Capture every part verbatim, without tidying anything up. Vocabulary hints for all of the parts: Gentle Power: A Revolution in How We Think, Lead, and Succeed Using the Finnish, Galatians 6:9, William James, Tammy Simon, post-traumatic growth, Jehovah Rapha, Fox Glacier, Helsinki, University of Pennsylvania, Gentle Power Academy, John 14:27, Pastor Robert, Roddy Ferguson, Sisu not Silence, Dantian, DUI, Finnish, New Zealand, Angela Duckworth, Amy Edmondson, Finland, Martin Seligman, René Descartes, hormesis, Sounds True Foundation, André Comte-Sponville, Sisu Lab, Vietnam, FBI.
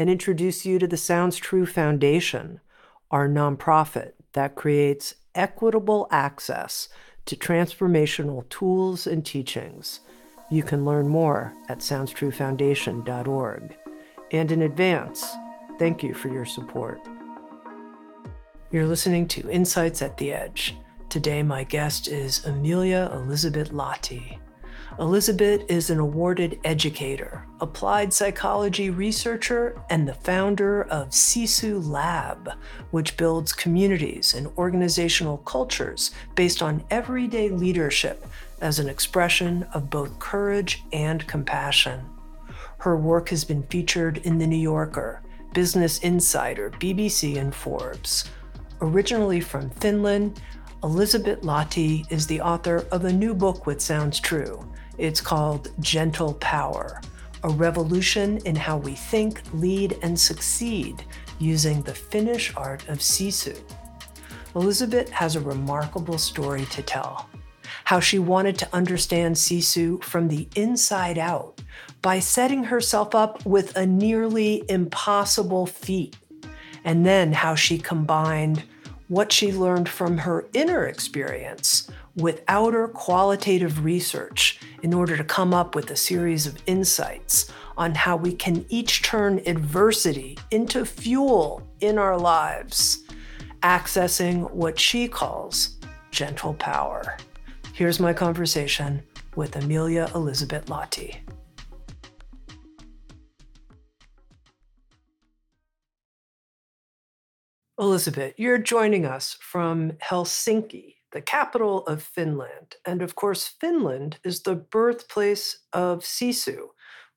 and introduce you to the Sounds True Foundation, our nonprofit that creates equitable access to transformational tools and teachings. You can learn more at sounds true foundation dot org. And in advance, thank you for your support. You're listening to Insights at the Edge. Today, my guest is Emilia Elisabet Lahti. Elisabet is an awarded educator, applied psychology researcher, and the founder of Sisu Lab, which builds communities and organizational cultures based on everyday leadership as an expression of both courage and compassion. Her work has been featured in The New Yorker, Business Insider, B B C, and Forbes. Originally from Finland, Elisabet Lahti is the author of a new book with Sounds True. It's called Gentle Power: A Revolution in How We Think, Lead, and Succeed Using the Finnish Art of Sisu. Elisabet has a remarkable story to tell. How she wanted to understand Sisu from the inside out by setting herself up with a nearly impossible feat. And then how she combined what she learned from her inner experience with outer qualitative research in order to come up with a series of insights on how we can each turn adversity into fuel in our lives, accessing what she calls gentle power. Here's my conversation with Emilia Elisabet Lahti. Elisabet, you're joining us from Helsinki, the capital of Finland. And of course, Finland is the birthplace of Sisu,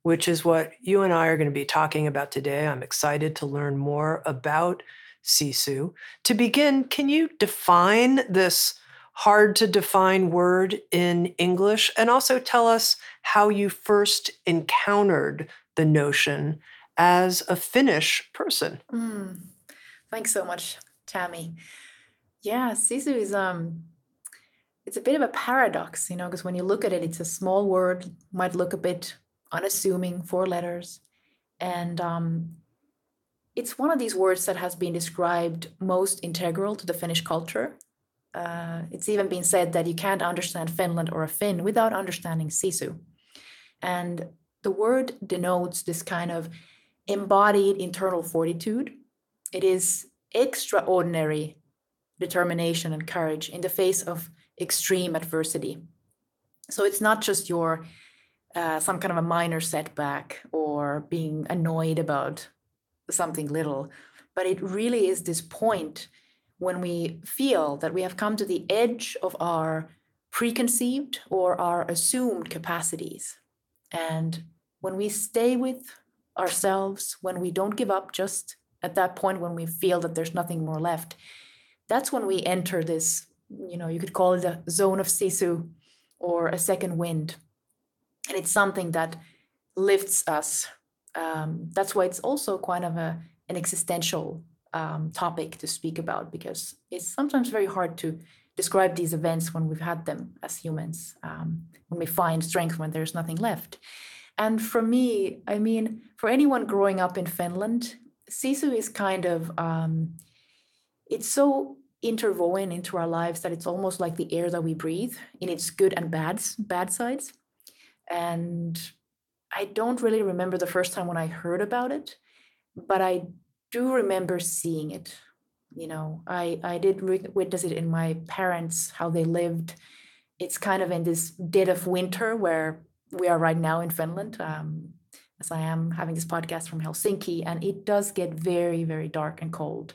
which is what you and I are going to be talking about today. I'm excited to learn more about Sisu. To begin, can you define this hard to define word in English? And also tell us how you first encountered the notion as a Finnish person. Mm. Thanks so much, Tammy. Yeah, Sisu is um, it's a bit of a paradox, you know, because when you look at it, it's a small word, might look a bit unassuming, four letters, and um, it's one of these words that has been described most integral to the Finnish culture. Uh, it's even been said that you can't understand Finland or a Finn without understanding Sisu, and the word denotes this kind of embodied internal fortitude. It is extraordinary determination and courage in the face of extreme adversity. So it's not just your uh, some kind of a minor setback or being annoyed about something little, but it really is this point when we feel that we have come to the edge of our preconceived or our assumed capacities. And when we stay with ourselves, when we don't give up just at that point when we feel that there's nothing more left, that's when we enter this, you know, you could call it a zone of Sisu or a second wind. And it's something that lifts us. Um, that's why it's also kind of a, an existential um, topic to speak about, because it's sometimes very hard to describe these events when we've had them as humans, um, when we find strength when there's nothing left. And for me, I mean, for anyone growing up in Finland, Sisu is kind of, um, it's so interwoven into our lives that it's almost like the air that we breathe in its good and bad, bad sides. And I don't really remember the first time when I heard about it, but I do remember seeing it. you know, I, I did re- witness it in my parents, how they lived. It's kind of in this dead of winter where we are right now in Finland, um, as I am having this podcast from Helsinki, and it does get very, very dark and cold.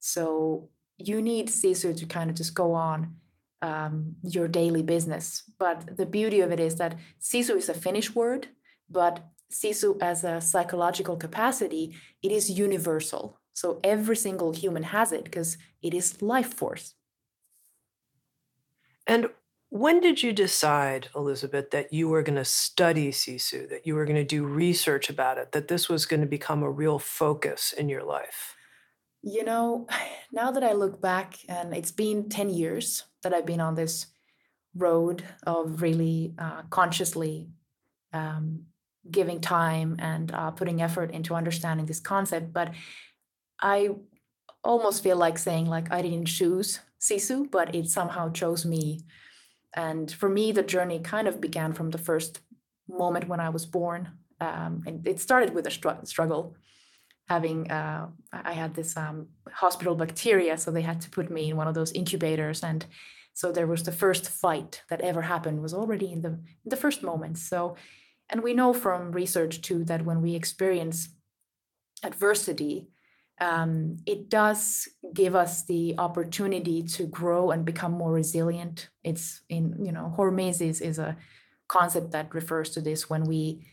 So you need Sisu to kind of just go on um, your daily business. But the beauty of it is that Sisu is a Finnish word, but Sisu as a psychological capacity, it is universal. So every single human has it because it is life force. And when did you decide, Elisabet, that you were going to study Sisu, that you were going to do research about it, that this was going to become a real focus in your life? You know, now that I look back, and it's been ten years that I've been on this road of really uh, consciously um, giving time and uh, putting effort into understanding this concept. But I almost feel like saying, like, I didn't choose Sisu, but it somehow chose me. And for me, the journey kind of began from the first moment when I was born. Um, and it started with a str- struggle. Having, uh, I had this um, hospital bacteria, so they had to put me in one of those incubators. And so there was the first fight that ever happened was already in the, in the first moment. So, and we know from research too, that when we experience adversity, um, it does give us the opportunity to grow and become more resilient. It's in, you know, hormesis is a concept that refers to this when we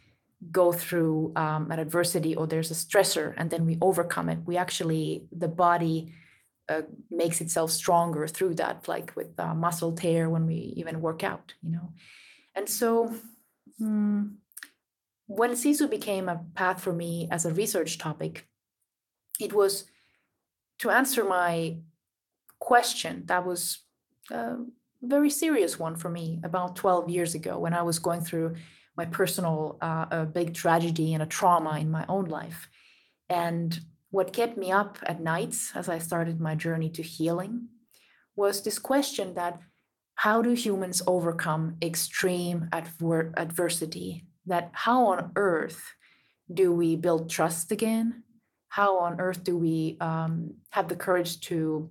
go through um, an adversity or there's a stressor and then we overcome it. We actually, the body uh, makes itself stronger through that, like with uh, muscle tear when we even work out, you know. And so um, when Sisu became a path for me as a research topic, it was to answer my question that was a very serious one for me about twelve years ago when I was going through my personal, uh, a big tragedy and a trauma in my own life. And what kept me up at nights as I started my journey to healing was this question that how do humans overcome extreme adver- adversity? That how on earth do we build trust again? How on earth do we um, have the courage to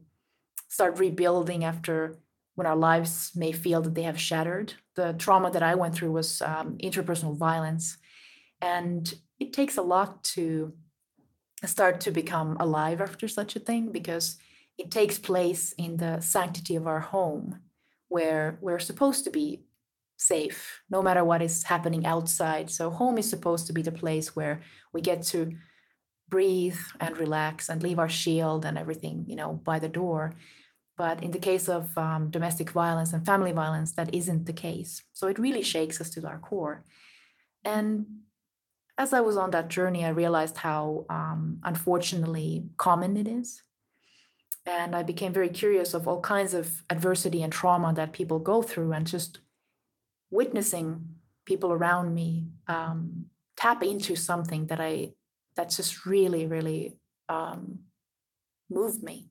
start rebuilding after when our lives may feel that they have shattered? The trauma that I went through was um, interpersonal violence. And it takes a lot to start to become alive after such a thing, because it takes place in the sanctity of our home, where we're supposed to be safe, no matter what is happening outside. So home is supposed to be the place where we get to breathe and relax and leave our shield and everything, you know, by the door. But in the case of um, domestic violence and family violence, that isn't the case. So it really shakes us to our core. And as I was on that journey, I realized how um, unfortunately common it is. And I became very curious of all kinds of adversity and trauma that people go through, and just witnessing people around me um, tap into something that I, that just really, really um, moved me.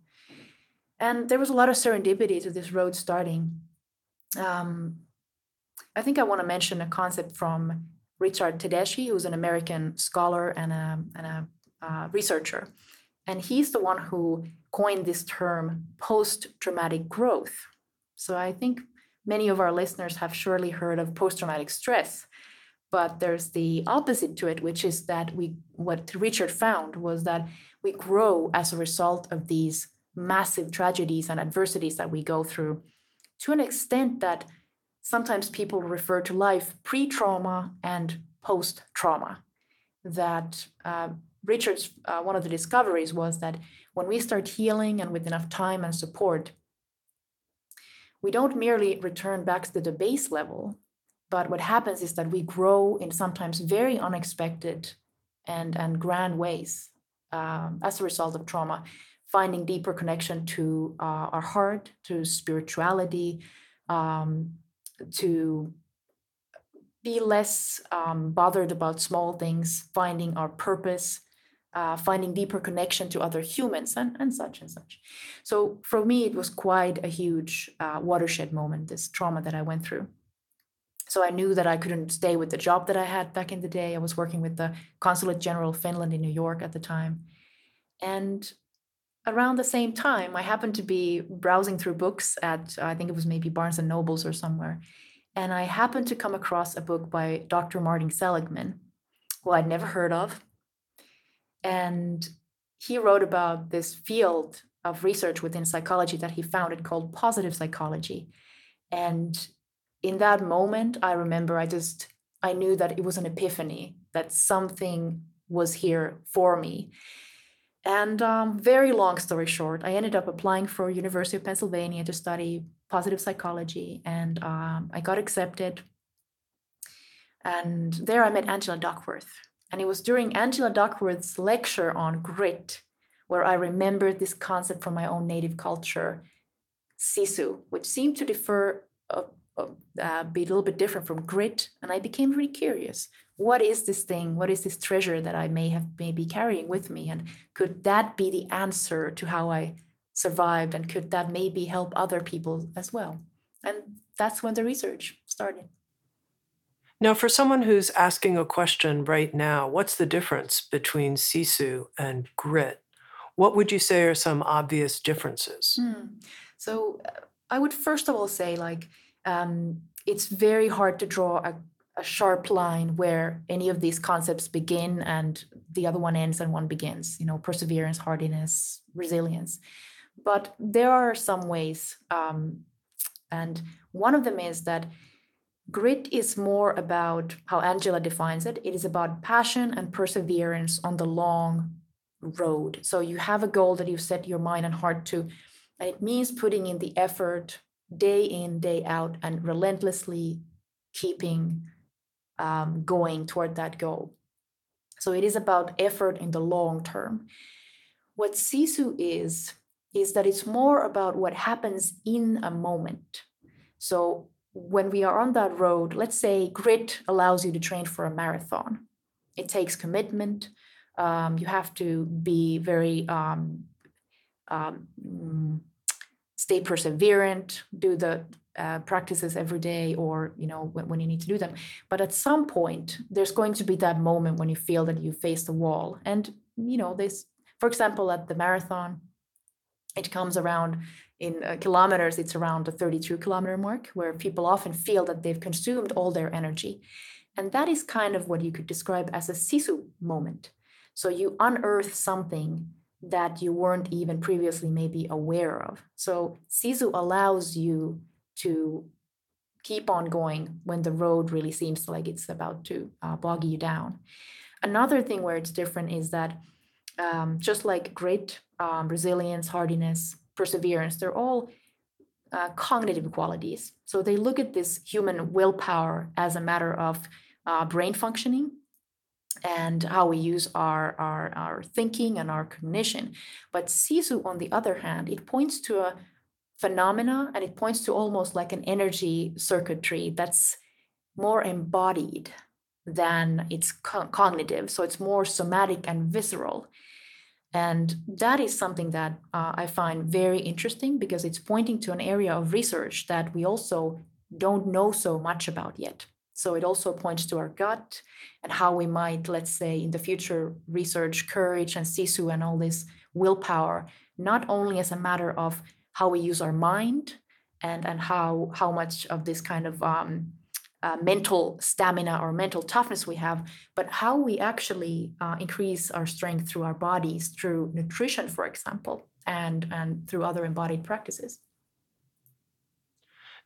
And there was a lot of serendipity to this road starting. Um, I think I want to mention a concept from Richard Tedeschi, who's an American scholar and a, and a uh, researcher. And he's the one who coined this term post-traumatic growth. So I think many of our listeners have surely heard of post-traumatic stress, but there's the opposite to it, which is that we, what Richard found was that we grow as a result of these massive tragedies and adversities that we go through, to an extent that sometimes people refer to life pre-trauma and post-trauma. That uh, Richard's, uh, one of the discoveries was that when we start healing and with enough time and support, we don't merely return back to the base level, but what happens is that we grow in sometimes very unexpected and, and grand ways um, as a result of trauma. Finding deeper connection to uh, our heart, to spirituality, um, to be less um, bothered about small things, finding our purpose, uh, finding deeper connection to other humans, and, and such and such. So for me, it was quite a huge uh, watershed moment, this trauma that I went through. So I knew that I couldn't stay with the job that I had back in the day. I was working with the Consulate General of Finland in New York at the time. And around the same time, I happened to be browsing through books at, I think it was maybe Barnes and Noble's or somewhere, and I happened to come across a book by Doctor Martin Seligman, who I'd never heard of. And he wrote about this field of research within psychology that he founded called positive psychology. And in that moment, I remember I just, I knew that it was an epiphany, that something was here for me. And um, very long story short, I ended up applying for University of Pennsylvania to study positive psychology. And um, I got accepted. And there I met Angela Duckworth. And it was during Angela Duckworth's lecture on grit where I remembered this concept from my own native culture, Sisu, which seemed to differ, uh, uh, be a little bit different from grit. And I became really curious. What is this thing? What is this treasure that I may have maybe carrying with me? And could that be the answer to how I survived? And could that maybe help other people as well? And that's when the research started. Now, for someone who's asking a question right now, what's the difference between Sisu and grit? What would you say are some obvious differences? Mm. So uh, I would first of all say, like, um, it's very hard to draw a a sharp line where any of these concepts begin and the other one ends and one begins, you know, perseverance, hardiness, resilience. But there are some ways. Um, and one of them is that grit is more about how Angela defines it. It is about passion and perseverance on the long road. So you have a goal that you set your mind and heart to, and it means putting in the effort day in, day out, and relentlessly keeping Um, going toward that goal. So it is about effort in the long term. What Sisu is, is that it's more about what happens in a moment. So when we are on that road, let's say grit allows you to train for a marathon. It takes commitment. Um, you have to be very, um, um, stay perseverant, do the Uh, practices every day, or you know when, when you need to do them. But at some point there's going to be that moment when you feel that you face the wall. And you know this, for example, at the marathon, it comes around in uh, kilometers, it's around the thirty-two kilometer mark where people often feel that they've consumed all their energy. And that is kind of what you could describe as a Sisu moment. So you unearth something that you weren't even previously maybe aware of. So Sisu allows you to keep on going when the road really seems like it's about to uh, bog you down. Another thing where it's different is that um, just like grit, um, resilience, hardiness, perseverance, they're all uh, cognitive qualities. So they look at this human willpower as a matter of uh, brain functioning and how we use our, our, our thinking and our cognition. But Sisu, on the other hand, it points to a phenomena, and it points to almost like an energy circuitry that's more embodied than it's co- cognitive. So it's more somatic and visceral. And that is something that uh, I find very interesting because it's pointing to an area of research that we also don't know so much about yet. So it also points to our gut and how we might, let's say, in the future, research courage and Sisu and all this willpower, not only as a matter of how we use our mind and, and how, how much of this kind of um, uh, mental stamina or mental toughness we have, but how we actually uh, increase our strength through our bodies, through nutrition, for example, and, and through other embodied practices.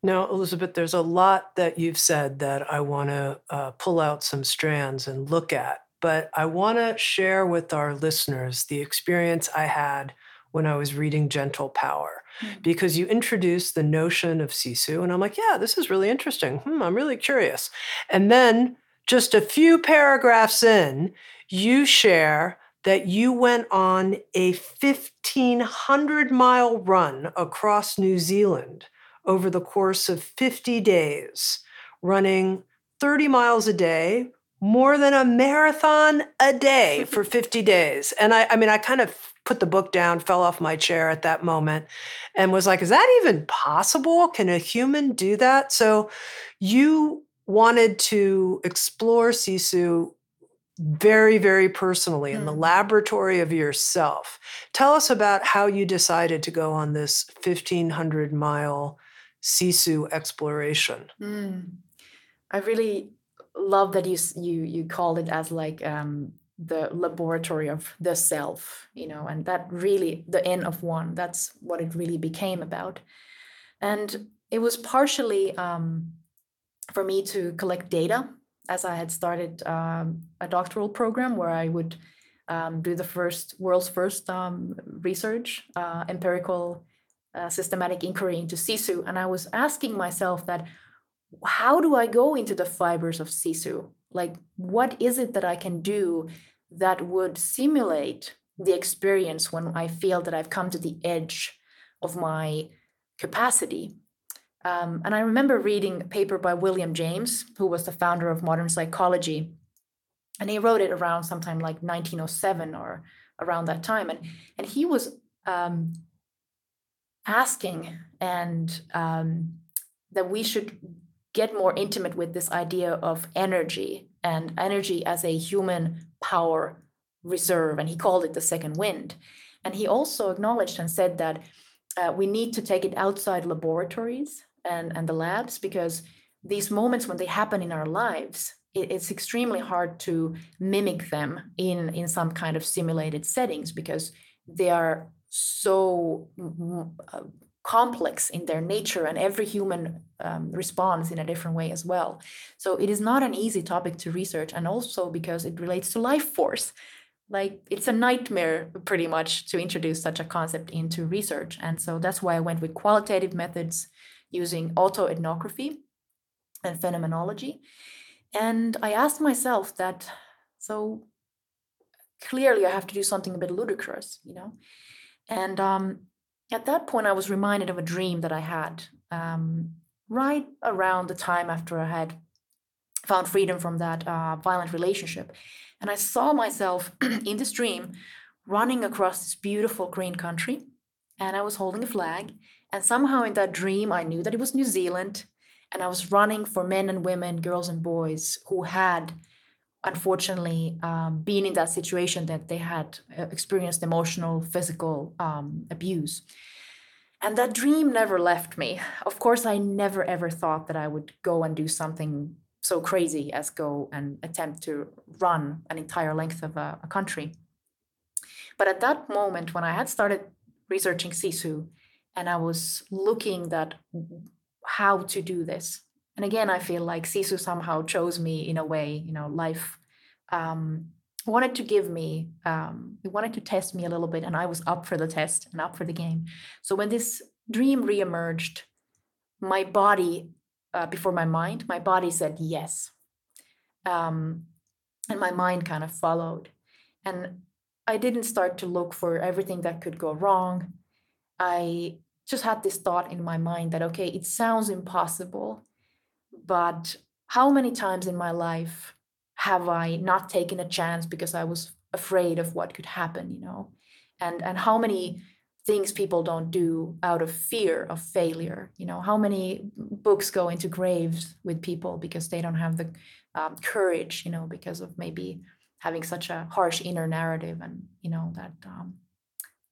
Now, Elisabet, there's a lot that you've said that I want to uh, pull out some strands and look at, but I want to share with our listeners the experience I had when I was reading Gentle Power, mm-hmm. because you introduced the notion of Sisu, and I'm like, yeah, this is really interesting. Hmm, I'm really curious. And then just a few paragraphs in, you share that you went on a fifteen hundred mile run across New Zealand over the course of fifty days, running thirty miles a day, more than a marathon a day for fifty days. And I, I mean, I kind of put the book down, fell off my chair at that moment, and was like, is that even possible? Can a human do that? So you wanted to explore Sisu very, very personally in the laboratory of yourself. Tell us about how you decided to go on this fifteen hundred mile Sisu exploration. Mm. I really love that you you you called it as like um, the laboratory of the self, you know, and that really, the end of one, that's what it really became about. And it was partially um, for me to collect data, as I had started um, a doctoral program where I would um, do the first world's first um, research, uh, empirical uh, systematic inquiry into Sisu. And I was asking myself that, how do I go into the fibers of Sisu? Like, what is it that I can do that would simulate the experience when I feel that I've come to the edge of my capacity? Um, and I remember reading a paper by William James, who was the founder of modern psychology. And he wrote it around sometime like nineteen oh seven or around that time. And, and he was um, asking and um, that we should get more intimate with this idea of energy and energy as a human power reserve. And he called it the second wind. And he also acknowledged and said that uh, we need to take it outside laboratories and, and the labs, because these moments when they happen in our lives, it, it's extremely hard to mimic them in, in some kind of simulated settings, because they are so uh, complex in their nature, and every human um, responds in a different way as well. So it is not an easy topic to research, and also because it relates to life force. Like, it's a nightmare pretty much to introduce such a concept into research. And so that's why I went with qualitative methods using autoethnography and phenomenology. And I asked myself that, so clearly I have to do something a bit ludicrous, you know? And um, at that point, I was reminded of a dream that I had um, right around the time after I had found freedom from that uh, violent relationship. And I saw myself in this dream running across this beautiful green country, and I was holding a flag. And somehow in that dream, I knew that it was New Zealand, and I was running for men and women, girls and boys who had unfortunately um, been in that situation that they had experienced emotional, physical um, abuse. And that dream never left me. Of course, I never, ever thought that I would go and do something so crazy as go and attempt to run an entire length of a, a country. But at that moment, when I had started researching Sisu, and I was looking at how to do this, and again, I feel like Sisu somehow chose me in a way, you know, life um, wanted to give me, um, it wanted to test me a little bit, and I was up for the test and up for the game. So when this dream reemerged, my body, uh, before my mind, my body said yes. Um, and my mind kind of followed. And I didn't start to look for everything that could go wrong. I just had this thought in my mind that, okay, it sounds impossible, but how many times in my life have I not taken a chance because I was afraid of what could happen, you know? And and how many things people don't do out of fear of failure, you know? How many books go into graves with people because they don't have the um, courage, you know, because of maybe having such a harsh inner narrative, and, you know, that um,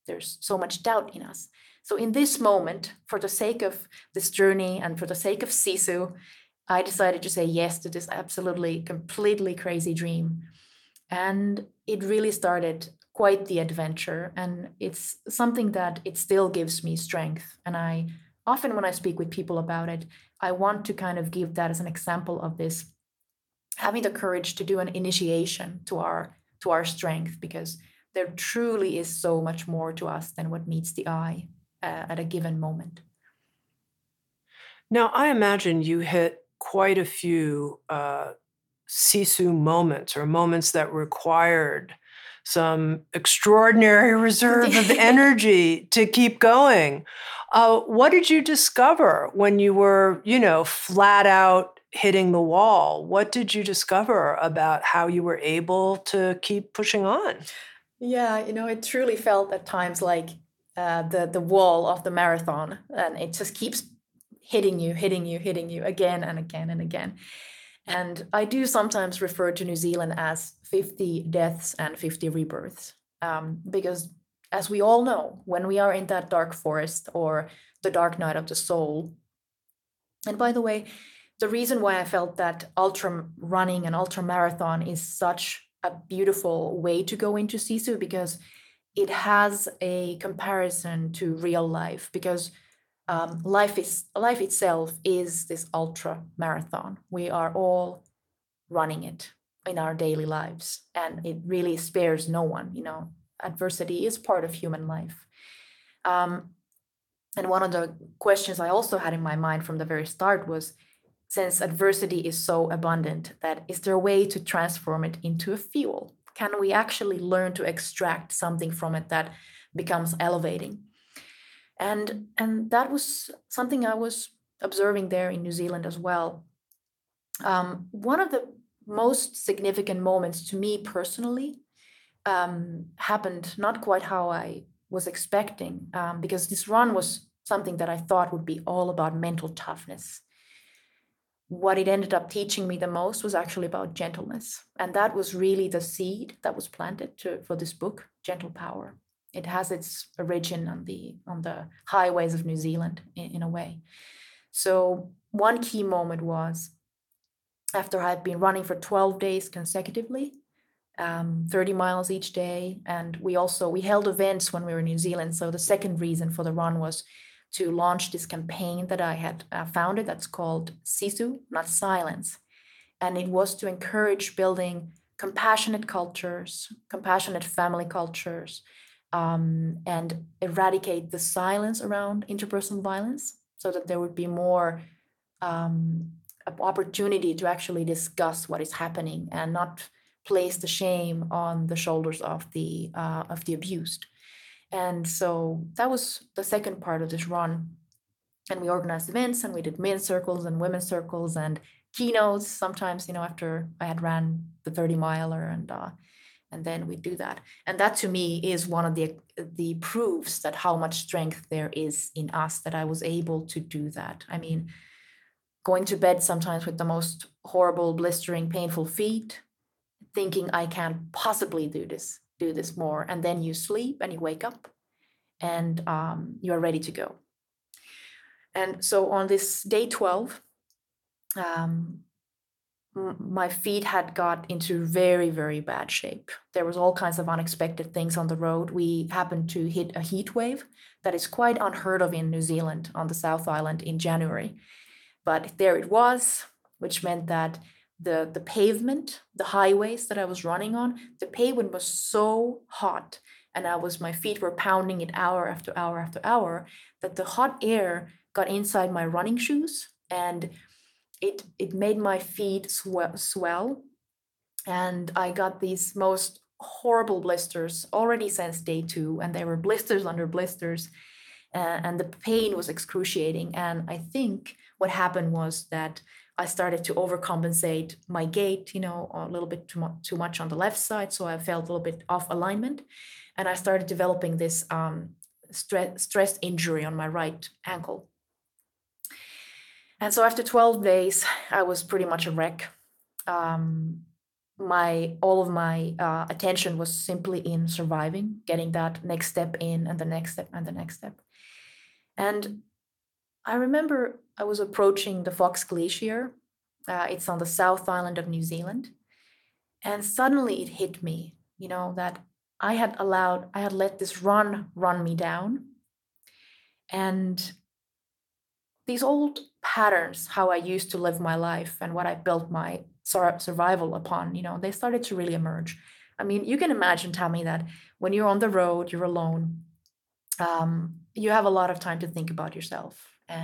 there's so much doubt in us. So in this moment, for the sake of this journey and for the sake of Sisu, I decided to say yes to this absolutely, completely crazy dream. And it really started quite the adventure. And it's something that it still gives me strength. And I often, when I speak with people about it, I want to kind of give that as an example of this, having the courage to do an initiation to our, to our strength, because there truly is so much more to us than what meets the eye uh, at a given moment. Now, I imagine you hit quite a few uh, Sisu moments, or moments that required some extraordinary reserve of energy to keep going. Uh, what did you discover when you were, you know, flat out hitting the wall? What did you discover about how you were able to keep pushing on? Yeah, you know, it truly felt at times like uh, the, the wall of the marathon, and it just keeps hitting you, hitting you, hitting you again and again and again. And I do sometimes refer to New Zealand as fifty deaths and fifty rebirths, um, because as we all know, when we are in that dark forest or the dark night of the soul, and by the way, the reason why I felt that ultra running and ultra marathon is such a beautiful way to go into Sisu, because it has a comparison to real life, because um, life is life itself is this ultra marathon. We are all running it in our daily lives, and it really spares no one. You know, adversity is part of human life. Um, and one of the questions I also had in my mind from the very start was, since adversity is so abundant, that is there a way to transform it into a fuel? Can we actually learn to extract something from it that becomes elevating? And, and that was something I was observing there in New Zealand as well. Um, one of the most significant moments to me personally um, happened not quite how I was expecting, um, because this run was something that I thought would be all about mental toughness. What it ended up teaching me the most was actually about gentleness. And that was really the seed that was planted to, for this book, Gentle Power. It has its origin on the on the highways of New Zealand in, in a way. So one key moment was, after I had been running for twelve days consecutively, um, thirty miles each day. And we also, we held events when we were in New Zealand. So the second reason for the run was to launch this campaign that I had uh, founded that's called Sisu, Not Silence. And it was to encourage building compassionate cultures, compassionate family cultures, um, and eradicate the silence around interpersonal violence so that there would be more um, opportunity to actually discuss what is happening and not place the shame on the shoulders of the uh, of the abused. And so that was the second part of this run. And we organized events, and we did men's circles and women's circles and keynotes sometimes, you know, after I had ran the thirty miler, and uh, and then we do that. And that to me is one of the the proofs that how much strength there is in us, that I was able to do that. I mean, going to bed sometimes with the most horrible, blistering, painful feet, thinking I can't possibly do this. do this more, and then you sleep and you wake up and um, you're ready to go. And so on this day twelve, um, m- my feet had got into very, very bad shape. There was all kinds of unexpected things on the road. We happened to hit a heat wave that is quite unheard of in New Zealand on the South Island in January. But there it was, which meant that The, the pavement, the highways that I was running on, the pavement was so hot, and I was, my feet were pounding it hour after hour after hour, that the hot air got inside my running shoes, and it it made my feet swell, swell and I got these most horrible blisters already since day two, and they were blisters under blisters, uh, and the pain was excruciating. And I think what happened was that I started to overcompensate my gait, you know, a little bit too much, too much on the left side. So I felt a little bit off alignment. And I started developing this um, stre- stress injury on my right ankle. And so after twelve days, I was pretty much a wreck. Um, my all of my uh, attention was simply in surviving, getting that next step in and the next step and the next step. And I remember I was approaching the Fox Glacier. Uh, it's on the South Island of New Zealand. And suddenly it hit me, you know, that I had allowed, I had let this run run me down. And these old patterns, how I used to live my life and what I built my survival upon, you know, they started to really emerge. I mean, you can imagine, Tammy, that when you're on the road, you're alone, um, you have a lot of time to think about yourself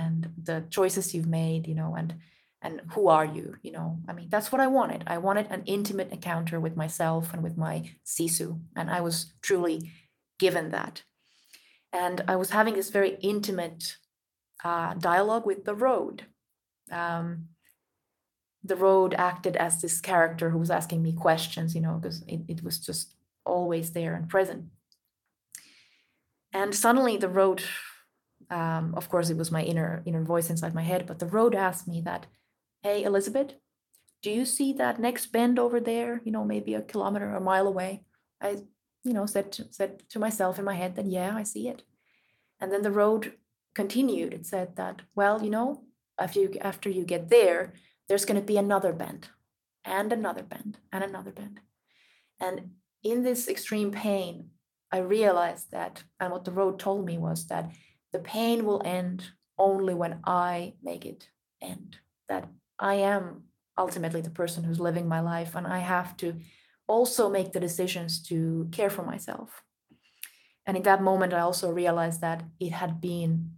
and the choices you've made, you know, and and who are you, you know? I mean, that's what I wanted. I wanted an intimate encounter with myself and with my Sisu, and I was truly given that. And I was having this very intimate uh, dialogue with the road. Um, the road acted as this character who was asking me questions, you know, because it, it was just always there and present. And suddenly the road... Um, of course, it was my inner inner voice inside my head, but the road asked me that, hey, Elisabet, do you see that next bend over there? You know, maybe a kilometer, a mile away. I, you know, said to, said to myself in my head that, yeah, I see it. And then the road continued. It said that, well, you know, after you, after you get there, there's going to be another bend and another bend and another bend. And in this extreme pain, I realized that, and what the road told me was that the pain will end only when I make it end, that I am ultimately the person who's living my life, and I have to also make the decisions to care for myself. And in that moment, I also realized that it had been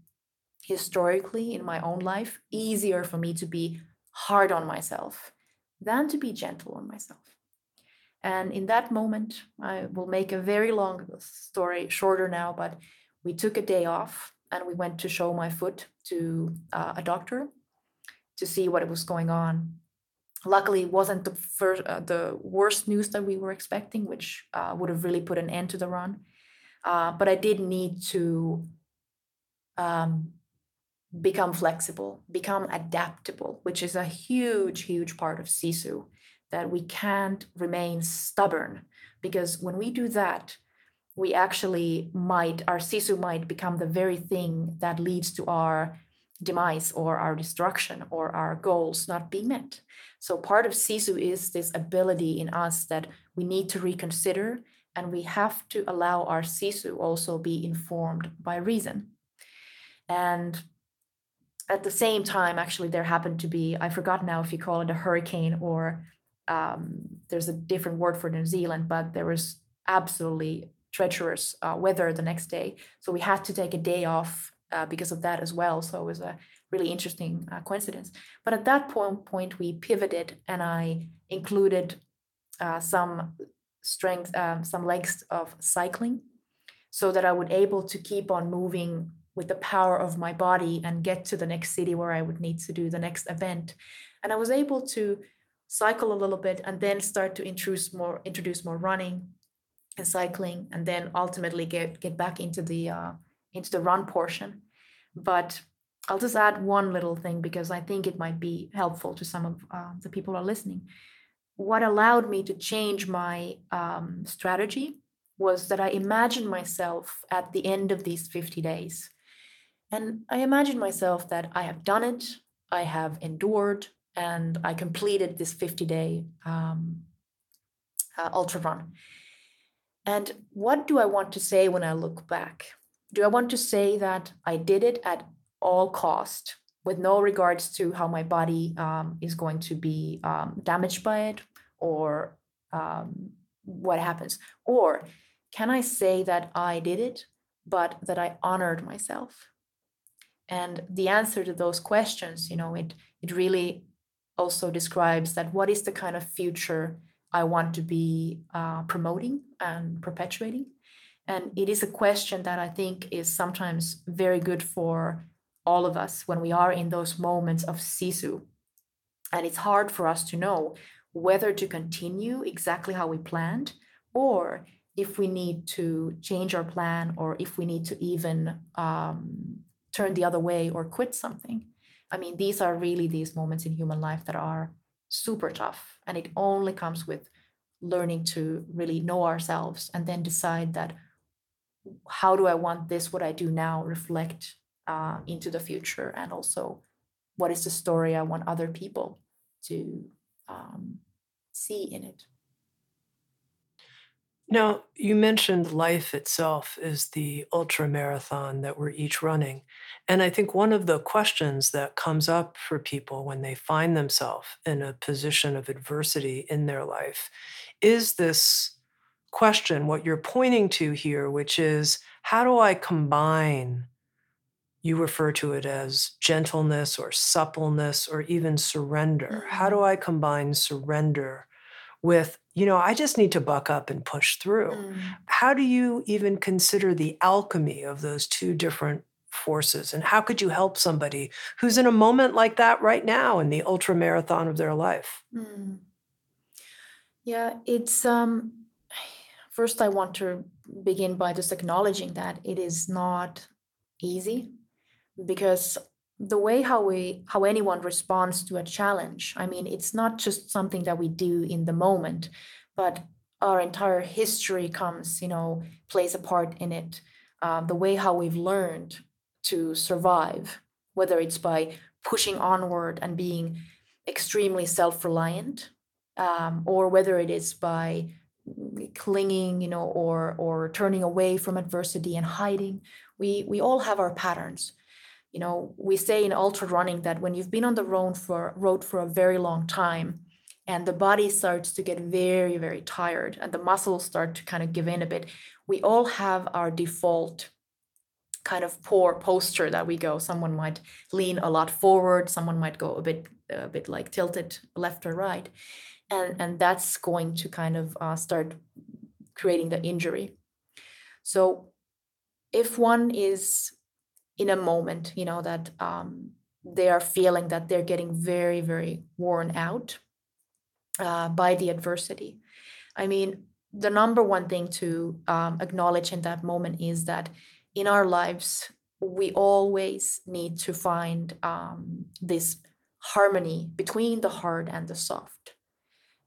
historically in my own life easier for me to be hard on myself than to be gentle on myself. And in that moment, I will make a very long story shorter now, but we took a day off and we went to show my foot to uh, a doctor to see what was going on. Luckily, it wasn't the first, uh, the worst news that we were expecting, which uh, would have really put an end to the run. Uh, but I did need to um, become flexible, become adaptable, which is a huge, huge part of Sisu, that we can't remain stubborn, because when we do that, we actually might, our Sisu might become the very thing that leads to our demise or our destruction or our goals not being met. So part of Sisu is this ability in us that we need to reconsider, and we have to allow our Sisu also be informed by reason. And at the same time, actually, there happened to be, I forgot now if you call it a hurricane or um, there's a different word for New Zealand, but there was absolutely treacherous uh, weather the next day. So we had to take a day off Uh, because of that as well. So it was a really interesting uh, coincidence. But at that point, point we pivoted, and I included uh, some strength, um, some legs of cycling, so that I would able to keep on moving with the power of my body and get to the next city where I would need to do the next event. And I was able to cycle a little bit and then start to introduce more, introduce more running and cycling, and then ultimately get, get back into the uh, into the run portion. But I'll just add one little thing, because I think it might be helpful to some of uh, the people who are listening. What allowed me to change my um, strategy was that I imagined myself at the end of these fifty days. And I imagined myself that I have done it, I have endured, and I completed this fifty-day um, uh, ultra run. And what do I want to say when I look back? Do I want to say that I did it at all cost, with no regards to how my body um, is going to be um, damaged by it or um, what happens? Or can I say that I did it, but that I honored myself? And the answer to those questions, you know, it it really also describes that what is the kind of future I want to be uh, promoting and perpetuating. And it is a question that I think is sometimes very good for all of us when we are in those moments of Sisu. And it's hard for us to know whether to continue exactly how we planned, or if we need to change our plan, or if we need to even um, turn the other way or quit something. I mean, these are really these moments in human life that are super tough. And it only comes with learning to really know ourselves and then decide that, how do I want this, what I do now, reflect uh, into the future? And also, what is the story I want other people to um, see in it? Now, you mentioned life itself is the ultra marathon that we're each running. And I think one of the questions that comes up for people when they find themselves in a position of adversity in their life is this question, what you're pointing to here, which is, how do I combine, you refer to it as gentleness or suppleness or even surrender. Mm-hmm. How do I combine surrender with, you know, I just need to buck up and push through? Mm-hmm. How do you even consider the alchemy of those two different forces? And how could you help somebody who's in a moment like that right now in the ultra marathon of their life? Mm-hmm. Yeah, it's... um. First, I want to begin by just acknowledging that it is not easy, because the way how we how anyone responds to a challenge. I mean, it's not just something that we do in the moment, but our entire history comes, you know, plays a part in it. Um, the way how we've learned to survive, whether it's by pushing onward and being extremely self-reliant, um, or whether it is by clinging, you know, or or turning away from adversity and hiding. We we all have our patterns. You know, we say in ultra running that when you've been on the road for road for a very long time, and the body starts to get very very tired, and the muscles start to kind of give in a bit. We all have our default kind of poor posture that we go. Someone might lean a lot forward. Someone might go a bit a bit like tilted left or right, and and that's going to kind of uh, start creating the injury. So if one is in a moment, you know, that um, they are feeling that they're getting very, very worn out uh, by the adversity. I mean, the number one thing to um, acknowledge in that moment is that in our lives, we always need to find um, this harmony between the hard and the soft.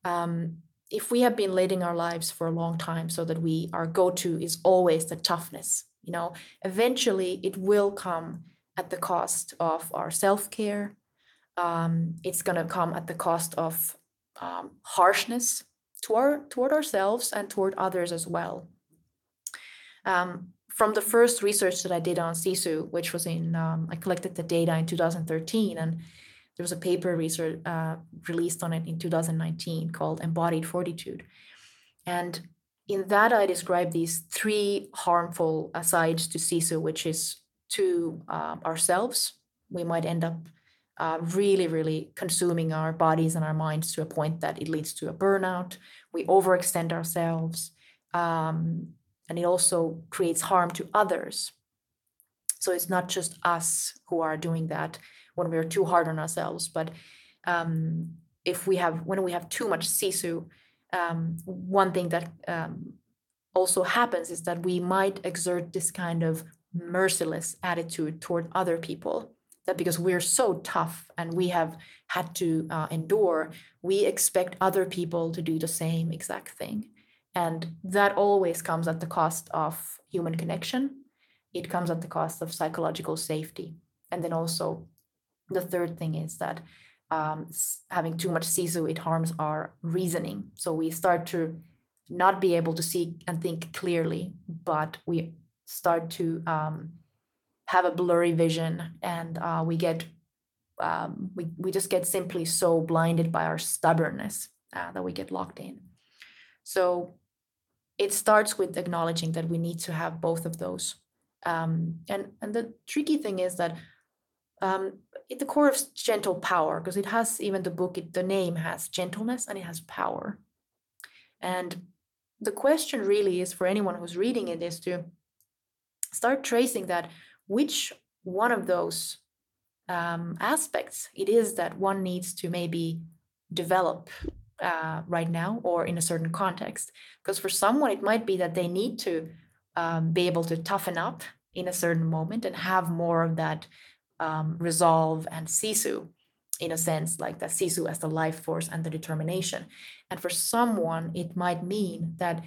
Um, if we have been leading our lives for a long time so that we, our go-to is always the toughness, you know, eventually it will come at the cost of our self-care. Um, it's going to come at the cost of um, harshness to our, toward ourselves and toward others as well. Um, from the first research that I did on Sisu, which was in, um, I collected the data in two thousand thirteen, and there was a paper research uh, released on it in two thousand nineteen called Embodied Fortitude. And in that, I describe these three harmful sides to Sisu, which is to uh, ourselves. We might end up uh, really, really consuming our bodies and our minds to a point that it leads to a burnout. We overextend ourselves, um, and it also creates harm to others. So it's not just us who are doing that when we're too hard on ourselves, but um, if we have when we have too much Sisu, Um, one thing that um, also happens is that we might exert this kind of merciless attitude toward other people, that because we're so tough and we have had to uh, endure, we expect other people to do the same exact thing. And that always comes at the cost of human connection. It comes at the cost of psychological safety. And then also the third thing is that Um, having too much Sisu, it harms our reasoning. So we start to not be able to see and think clearly, but we start to um, have a blurry vision, and uh, we get um, we we just get simply so blinded by our stubbornness uh, that we get locked in. So it starts with acknowledging that we need to have both of those. Um, and and the tricky thing is that. Um, at the core of gentle power, because it has even the book, it, the name has gentleness and it has power. And the question really is for anyone who's reading it is to start tracing that which one of those um, aspects it is that one needs to maybe develop uh, right now or in a certain context. Because for someone, it might be that they need to um, be able to toughen up in a certain moment and have more of that Um, resolve and Sisu, in a sense, like that Sisu as the life force and the determination. And for someone, it might mean that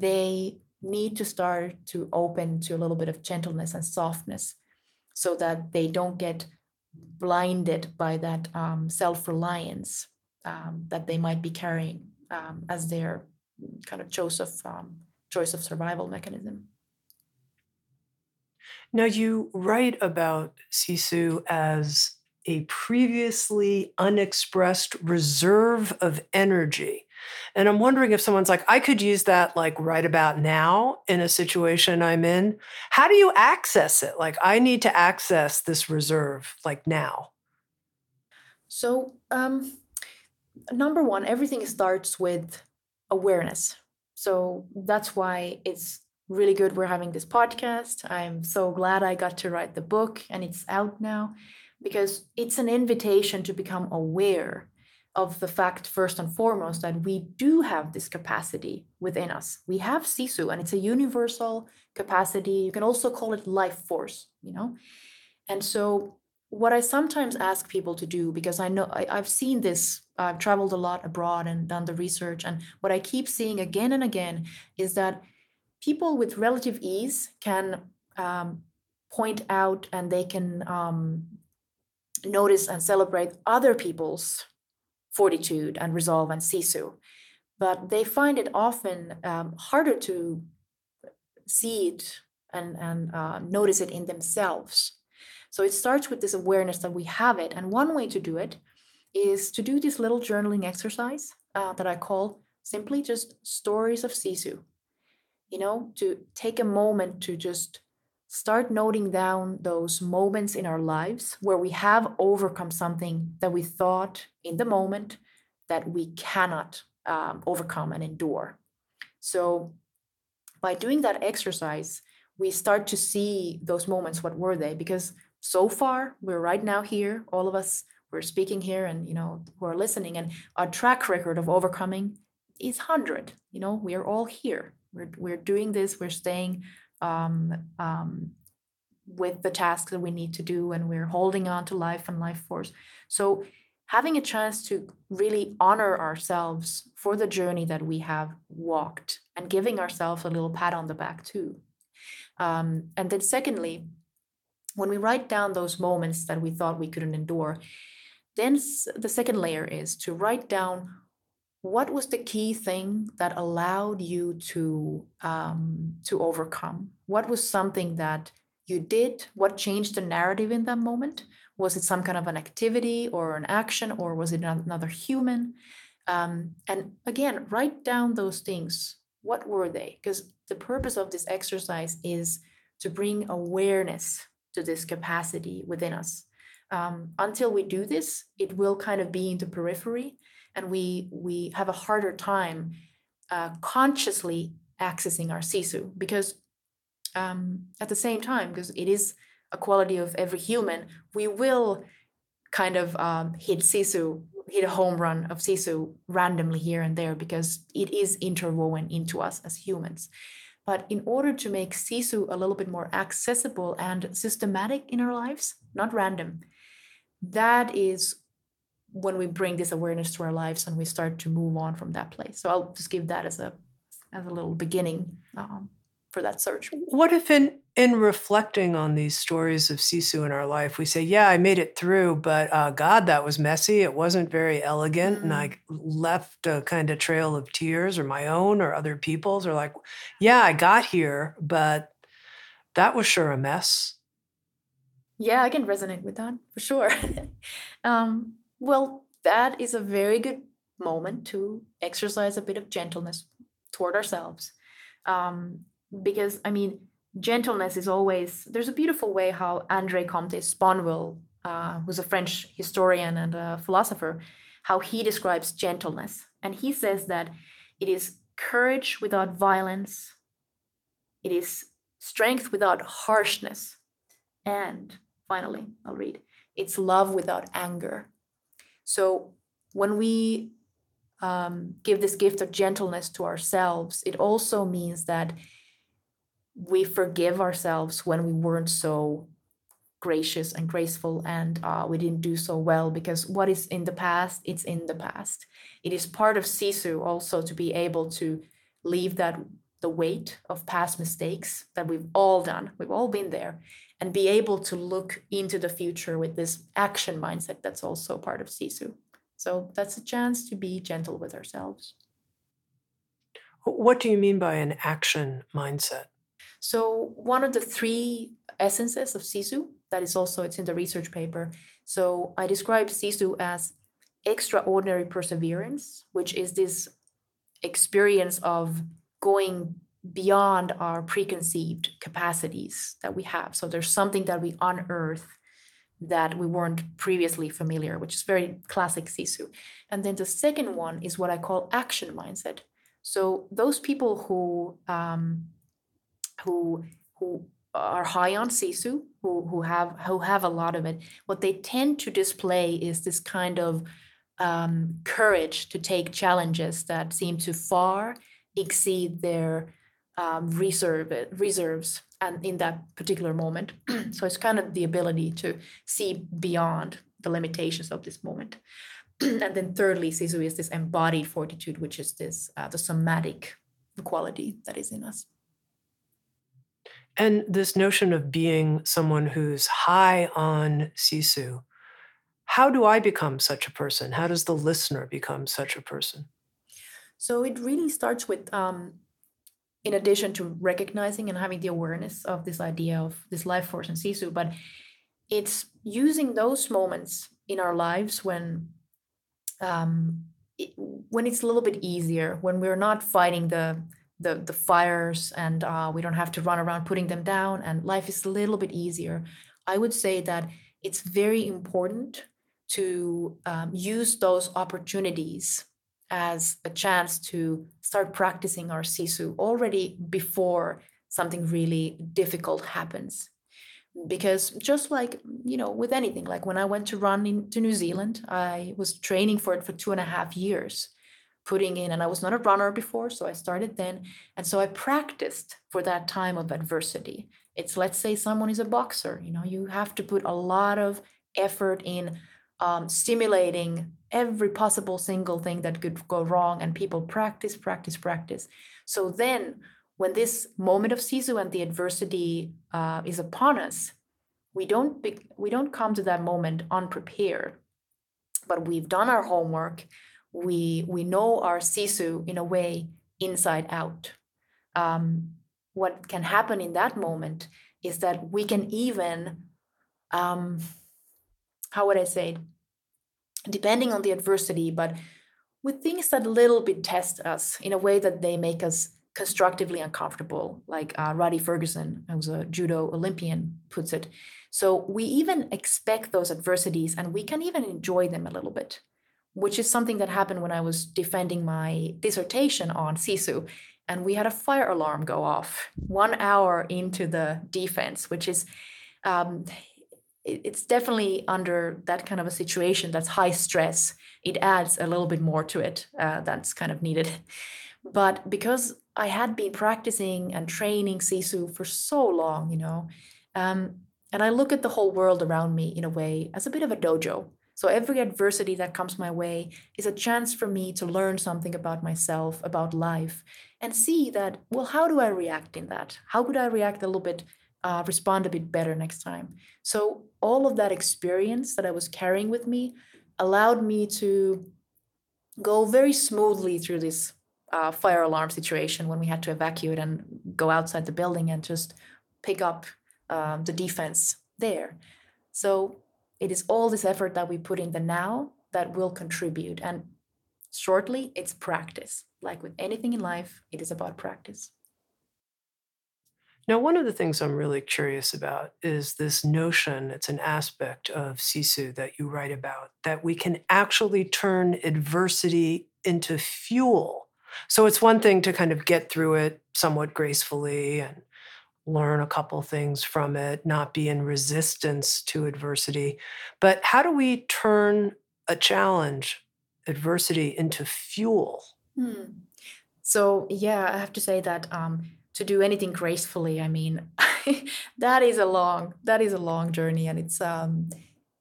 they need to start to open to a little bit of gentleness and softness so that they don't get blinded by that um, self-reliance um, that they might be carrying um, as their kind of choice of, um, choice of survival mechanism. Now, you write about Sisu as a previously unexpressed reserve of energy. And I'm wondering if someone's like, I could use that like right about now in a situation I'm in. How do you access it? Like, I need to access this reserve like now. So um, number one, everything starts with awareness. So that's why it's really good we're having this podcast. I'm so glad I got to write the book and it's out now, because it's an invitation to become aware of the fact, first and foremost, that we do have this capacity within us. We have Sisu, and it's a universal capacity. You can also call it life force, you know. And so what I sometimes ask people to do, because I know I, I've seen this, I've traveled a lot abroad and done the research, and what I keep seeing again and again is that people with relative ease can um, point out and they can um, notice and celebrate other people's fortitude and resolve and sisu. But they find it often um, harder to see it and, and uh, notice it in themselves. So it starts with this awareness that we have it. And one way to do it is to do this little journaling exercise uh, that I call simply just stories of sisu. You know, to take a moment to just start noting down those moments in our lives where we have overcome something that we thought in the moment that we cannot um, overcome and endure. So by doing that exercise, we start to see those moments. What were they? Because so far, we're right now here, all of us, we're speaking here and, you know, we're listening, and our track record of overcoming is one hundred. You know, we are all here. We're we're doing this. We're staying um, um, with the tasks that we need to do, and we're holding on to life and life force. So having a chance to really honor ourselves for the journey that we have walked, and giving ourselves a little pat on the back too. Um, and then secondly, when we write down those moments that we thought we couldn't endure, then the second layer is to write down, what was the key thing that allowed you to um, to overcome? What was something that you did? What changed the narrative in that moment? Was it some kind of an activity or an action, or was it another human? Um, and again, write down those things. What were they? Because the purpose of this exercise is to bring awareness to this capacity within us. Um, until we do this, it will kind of be in the periphery. And we we have a harder time uh, consciously accessing our sisu, because um, at the same time, because it is a quality of every human, we will kind of um, hit sisu, hit a home run of sisu randomly here and there, because it is interwoven into us as humans. But in order to make sisu a little bit more accessible and systematic in our lives, not random, that is when we bring this awareness to our lives and we start to move on from that place. So I'll just give that as a as a little beginning um, for that search. What if in in reflecting on these stories of sisu in our life, we say, yeah, I made it through, but uh, God, that was messy. It wasn't very elegant. Mm-hmm. And I left a kind of trail of tears, or my own or other people's, or like, yeah, I got here, but that was sure a mess. Yeah, I can resonate with that for sure. um, Well, that is a very good moment to exercise a bit of gentleness toward ourselves. Um, because, I mean, gentleness is always, there's a beautiful way how André Comte-Sponville, uh, who's a French historian and a philosopher, how he describes gentleness. And he says that it is courage without violence, it is strength without harshness, and finally, I'll read, it's love without anger. So when we um, give this gift of gentleness to ourselves, it also means that we forgive ourselves when we weren't so gracious and graceful, and uh, we didn't do so well, because what is in the past, it's in the past. It is part of sisu also to be able to leave that the weight of past mistakes that we've all done. We've all been there. And be able to look into the future with this action mindset that's also part of sisu. So that's a chance to be gentle with ourselves. What do you mean by an action mindset? So one of the three essences of sisu, that is also, it's in the research paper. So I describe sisu as extraordinary perseverance, which is this experience of going beyond our preconceived capacities that we have. So there's something that we unearth that we weren't previously familiar, which is very classic sisu. And then the second one is what I call action mindset. So those people who um, who who are high on sisu, who who have who have a lot of it, what they tend to display is this kind of um, courage to take challenges that seem to far exceed their um, reserve, reserves and in that particular moment. So it's kind of the ability to see beyond the limitations of this moment. And then thirdly, Sisu is this embodied fortitude, which is this uh, the somatic quality that is in us. And this notion of being someone who's high on Sisu, how do I become such a person? How does the listener become such a person? So it really starts with, um, in addition to recognizing and having the awareness of this idea of this life force in Sisu, but it's using those moments in our lives when um, it, when it's a little bit easier, when we're not fighting the The, the fires and uh, we don't have to run around putting them down and life is a little bit easier. I would say that it's very important to um, use those opportunities as a chance to start practicing our Sisu already before something really difficult happens. Because just like, you know, with anything, like when I went to run in, to New Zealand, I was training for it for two and a half years. Putting in, and I was not a runner before, so I started then. And so I practiced for that time of adversity. It's, let's say someone is a boxer, you know, you have to put a lot of effort in um, stimulating every possible single thing that could go wrong, and people practice, practice, practice. So then when this moment of Sisu and the adversity uh, is upon us, we don't be- we don't come to that moment unprepared, but we've done our homework. We we know our Sisu in a way inside out. Um, what can happen in that moment is that we can even, um, how would I say, depending on the adversity, but with things that a little bit test us in a way that they make us constructively uncomfortable, like uh, Roddy Ferguson, who's a judo Olympian, puts it. So we even expect those adversities and we can even enjoy them a little bit, which is something that happened when I was defending my dissertation on Sisu. And we had a fire alarm go off one hour into the defense, which is, um, it's definitely under that kind of a situation that's high stress. It adds a little bit more to it uh, that's kind of needed. But because I had been practicing and training Sisu for so long, you know, um, and I look at the whole world around me in a way as a bit of a dojo. So every adversity that comes my way is a chance for me to learn something about myself, about life, and see that, well, how do I react in that? How could I react a little bit, uh, respond a bit better next time? So all of that experience that I was carrying with me allowed me to go very smoothly through this uh, fire alarm situation when we had to evacuate and go outside the building and just pick up uh, the defense there. So it is all this effort that we put in the now that will contribute. And shortly, it's practice. Like with anything in life, it is about practice. Now, one of the things I'm really curious about is this notion, it's an aspect of Sisu that you write about, that we can actually turn adversity into fuel. So it's one thing to kind of get through it somewhat gracefully and learn a couple things from it, not be in resistance to adversity. But how do we turn a challenge, adversity, into fuel? Hmm. So, yeah, I have to say that um, to do anything gracefully, I mean, that is a long, that is a long journey. And it's, um,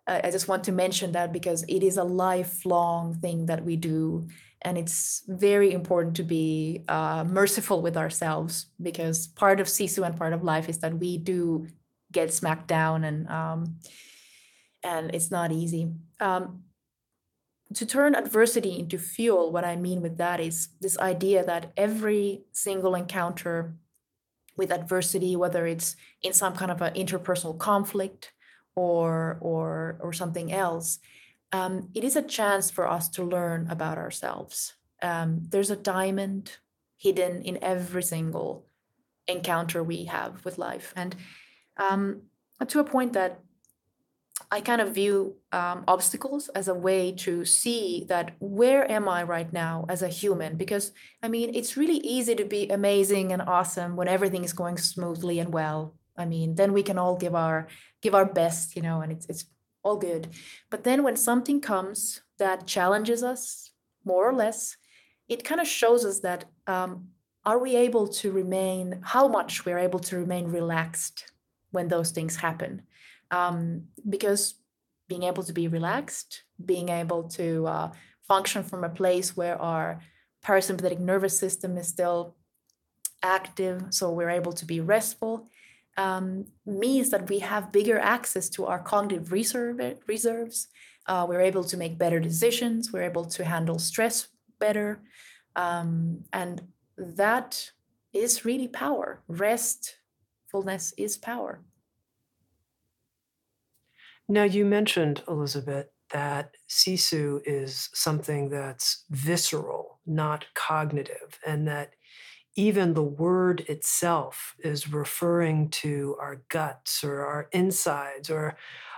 I, I just want to mention that because it is a lifelong thing that we do. And it's very important to be uh, merciful with ourselves, because part of Sisu and part of life is that we do get smacked down, and um, and it's not easy. Um, to turn adversity into fuel, what I mean with that is this idea that every single encounter with adversity, whether it's in some kind of an interpersonal conflict or or or something else, Um, it is a chance for us to learn about ourselves. Um, there's a diamond hidden in every single encounter we have with life. And um, to a point that I kind of view um, obstacles as a way to see that where am I right now as a human? Because, I mean, it's really easy to be amazing and awesome when everything is going smoothly and well. I mean, then we can all give our give our best, you know, and it's it's all good. But then when something comes that challenges us, more or less, it kind of shows us that um, are we able to remain, how much we're able to remain relaxed when those things happen? Um, because being able to be relaxed, being able to uh, function from a place where our parasympathetic nervous system is still active, so we're able to be restful, um, means that we have bigger access to our cognitive reserve, reserves. Uh, we're able to make better decisions. We're able to handle stress better. Um, and that is really power. Restfulness is power. Now, you mentioned, Elisabet, that Sisu is something that's visceral, not cognitive, and that even the word itself is referring to our guts or our insides, or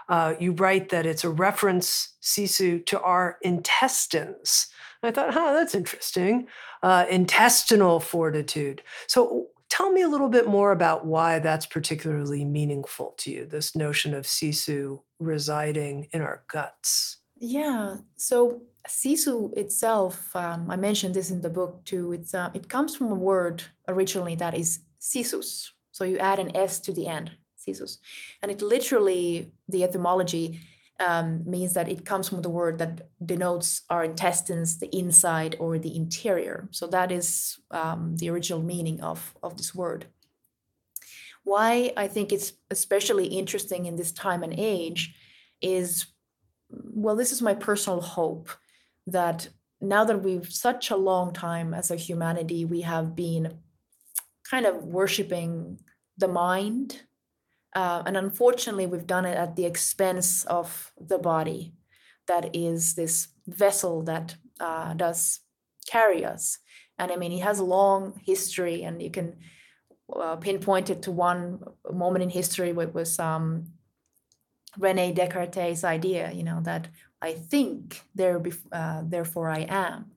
uh, you write that it's a reference, Sisu, to our intestines. And I thought, huh, that's interesting. Uh, intestinal fortitude. So tell me a little bit more about why that's particularly meaningful to you, this notion of Sisu residing in our guts. Yeah, so Sisu itself, um, I mentioned this in the book too, it's, uh, it comes from a word originally that is sisus. So you add an S to the end, sisus. And it literally, the etymology um, means that it comes from the word that denotes our intestines, the inside or the interior. So that is um, the original meaning of, of this word. Why I think it's especially interesting in this time and age is, well, this is my personal hope that now that we've such a long time as a humanity, we have been kind of worshiping the mind. Uh, and unfortunately, we've done it at the expense of the body. That is this vessel that uh, does carry us. And I mean, it has a long history, and you can uh, pinpoint it to one moment in history where it was um, René Descartes' idea, you know, that I think, there be, uh, therefore I am.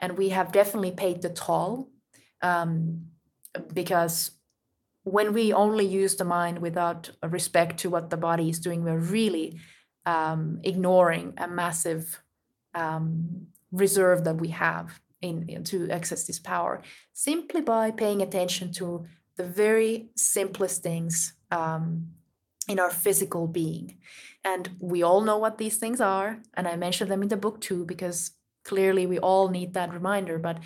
And we have definitely paid the toll um, because when we only use the mind without respect to what the body is doing, we're really um, ignoring a massive um, reserve that we have in, in to access this power, simply by paying attention to the very simplest things um, in our physical being. And we all know what these things are. And I mentioned them in the book too, because clearly we all need that reminder, but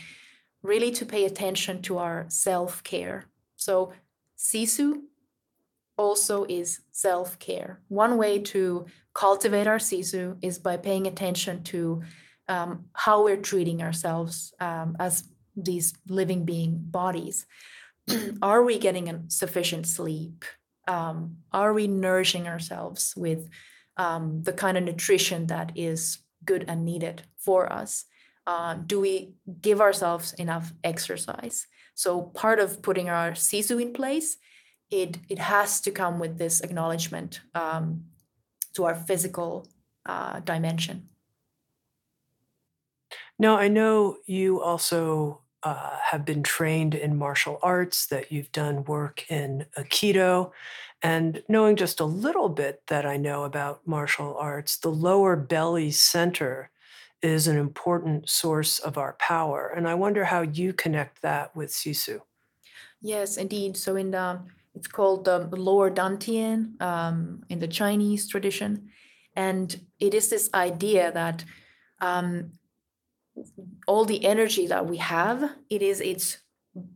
really to pay attention to our self-care. So Sisu also is self-care. One way to cultivate our Sisu is by paying attention to um, how we're treating ourselves um, as these living being bodies. Are we getting a sufficient sleep? Um, are we nourishing ourselves with um, the kind of nutrition that is good and needed for us? Uh, do we give ourselves enough exercise? So part of putting our Sisu in place, it it has to come with this acknowledgement um, to our physical uh, dimension. Now, I know you also Uh, have been trained in martial arts, that you've done work in Aikido. And knowing just a little bit that I know about martial arts, the lower belly center is an important source of our power. And I wonder how you connect that with Sisu. Yes, indeed. So in the, it's called the lower Dantian um, in the Chinese tradition. And it is this idea that um, all the energy that we have, it is its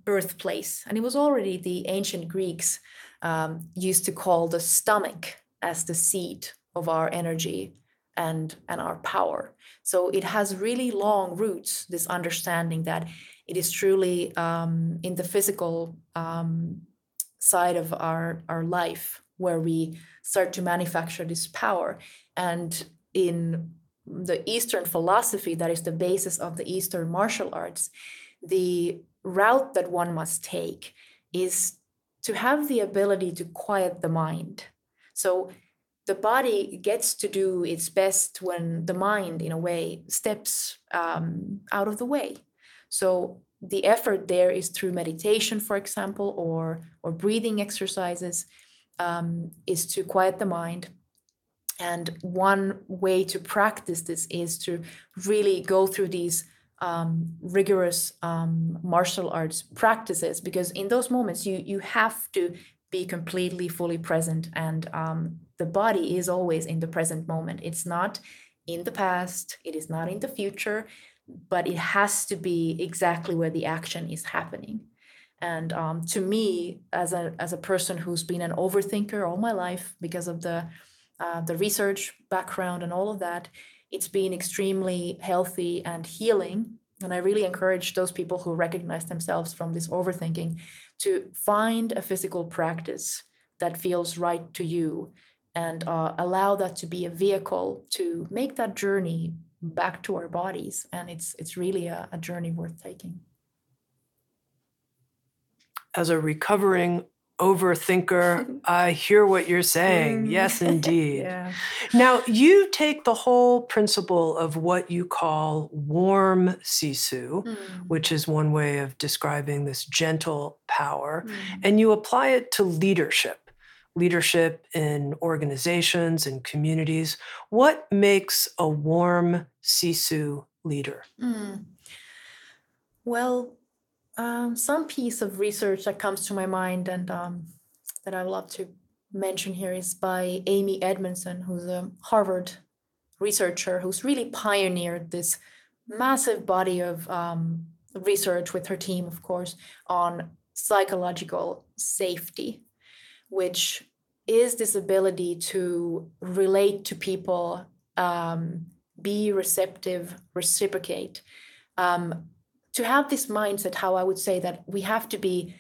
birthplace. And it was already the ancient Greeks um, used to call the stomach as the seat of our energy and, and our power. So it has really long roots, this understanding that it is truly um, in the physical um, side of our, our life where we start to manufacture this power. And in the Eastern philosophy that is the basis of the Eastern martial arts, the route that one must take is to have the ability to quiet the mind. So the body gets to do its best when the mind, in a way, steps um, out of the way. So the effort there is through meditation, for example, or, or breathing exercises, um, is to quiet the mind. And one way to practice this is to really go through these um, rigorous um, martial arts practices, because in those moments you you have to be completely fully present, and um, the body is always in the present moment. It's not in the past, it is not in the future, but it has to be exactly where the action is happening. And um, to me, as a as a person who's been an overthinker all my life because of the uh, the research background and all of that, it's been extremely healthy and healing. And I really encourage those people who recognize themselves from this overthinking to find a physical practice that feels right to you, and uh, allow that to be a vehicle to make that journey back to our bodies. And it's it's really a, a journey worth taking. As a recovering overthinker, I hear what you're saying. Yes, indeed. Yeah. Now, you take the whole principle of what you call warm sisu, mm. which is one way of describing this gentle power, mm. and you apply it to leadership, leadership in organizations and communities. What makes a warm sisu leader? Mm. Well, Um, some piece of research that comes to my mind and um, that I would love to mention here is by Amy Edmondson, who's a Harvard researcher who's really pioneered this massive body of um, research with her team, of course, on psychological safety, which is this ability to relate to people, um, be receptive, reciprocate. Um, To have this mindset, how I would say that we have to be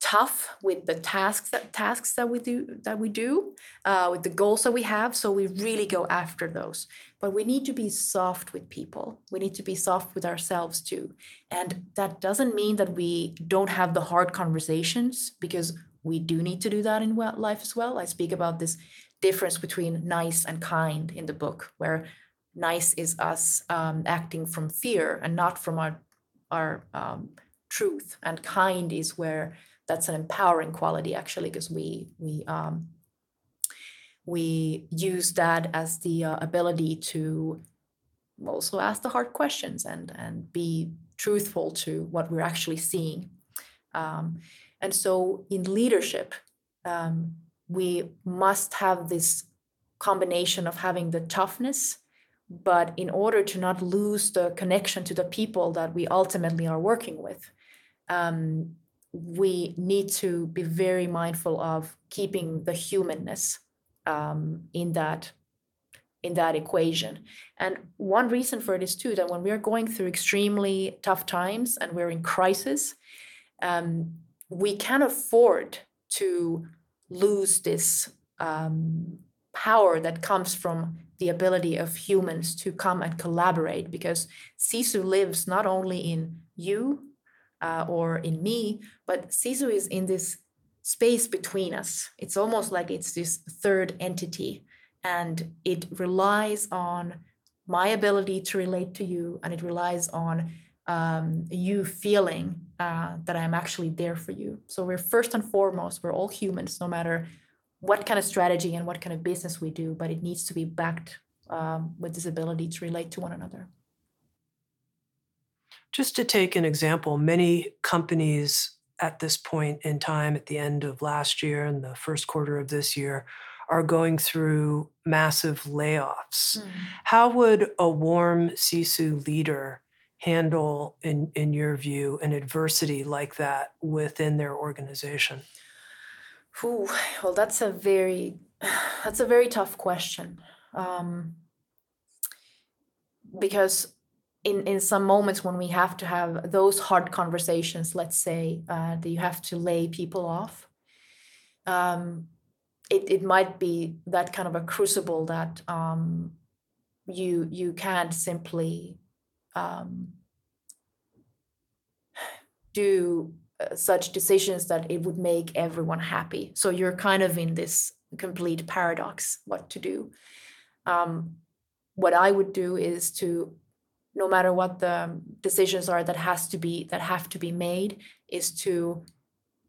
tough with the tasks that tasks that we do that we do, uh, with the goals that we have, so we really go after those. But we need to be soft with people. We need to be soft with ourselves too, and that doesn't mean that we don't have the hard conversations, because we do need to do that in life as well. I speak about this difference between nice and kind in the book, where nice is us um, acting from fear and not from our our um, truth, and kind is where that's an empowering quality, actually, because we we um, we use that as the uh, ability to also ask the hard questions and and be truthful to what we're actually seeing. Um, and so in leadership, um, we must have this combination of having the toughness, but in order to not lose the connection to the people that we ultimately are working with, um, we need to be very mindful of keeping the humanness um, in that in that equation. And one reason for it is too that when we are going through extremely tough times and we're in crisis, um, we can afford to lose this um, power that comes from the ability of humans to come and collaborate, because sisu lives not only in you uh, or in me, but sisu is in this space between us. It's almost like it's this third entity, and it relies on my ability to relate to you, and it relies on um, you feeling uh, that I'm actually there for you. So we're first and foremost, we're all humans, no matter what kind of strategy and what kind of business we do, but it needs to be backed um, with this ability to relate to one another. Just to take an example, many companies at this point in time, at the end of last year and the first quarter of this year, are going through massive layoffs. Mm. How would a warm sisu leader handle, in, in your view, an adversity like that within their organization? Ooh, well, that's a very, that's a very tough question, um, because in, in some moments when we have to have those hard conversations, let's say uh, that you have to lay people off, um, it, it might be that kind of a crucible that um, you you can't simply um, do such decisions that it would make everyone happy. So you're kind of in this complete paradox, what to do. Um, what I would do is to, no matter what the decisions are that has to be, that have to be made, is to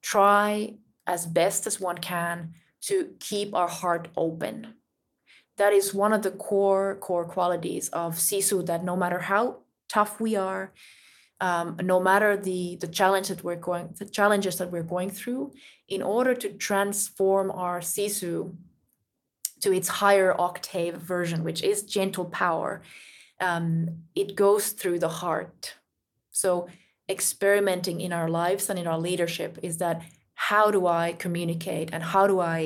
try as best as one can to keep our heart open. That is one of the core, core qualities of sisu, that no matter how tough we are, um, no matter the the challenge that we're going, the challenges that we're going through, in order to transform our Sisu to its higher octave version, which is gentle power. Um, it goes through the heart. So experimenting in our lives and in our leadership is that, how do I communicate and how do I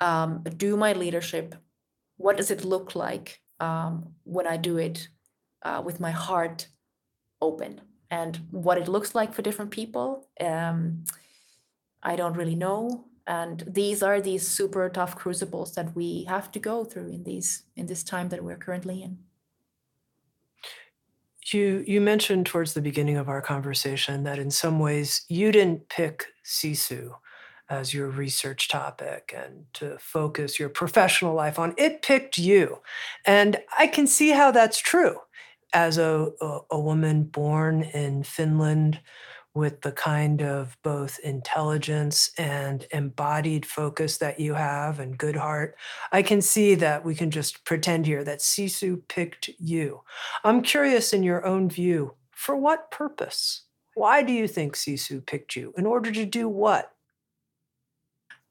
um, do my leadership? What does it look like um, when I do it uh, with my heart open? And what it looks like for different people, um, I don't really know. And these are these super tough crucibles that we have to go through in these in this time that we're currently in. You you mentioned towards the beginning of our conversation that in some ways you didn't pick Sisu as your research topic and to focus your professional life on. It picked you. And I can see how that's true. As a, a, a woman born in Finland with the kind of both intelligence and embodied focus that you have and good heart, I can see that we can just pretend here that Sisu picked you. I'm curious in your own view, for what purpose? Why do you think Sisu picked you? In order to do what?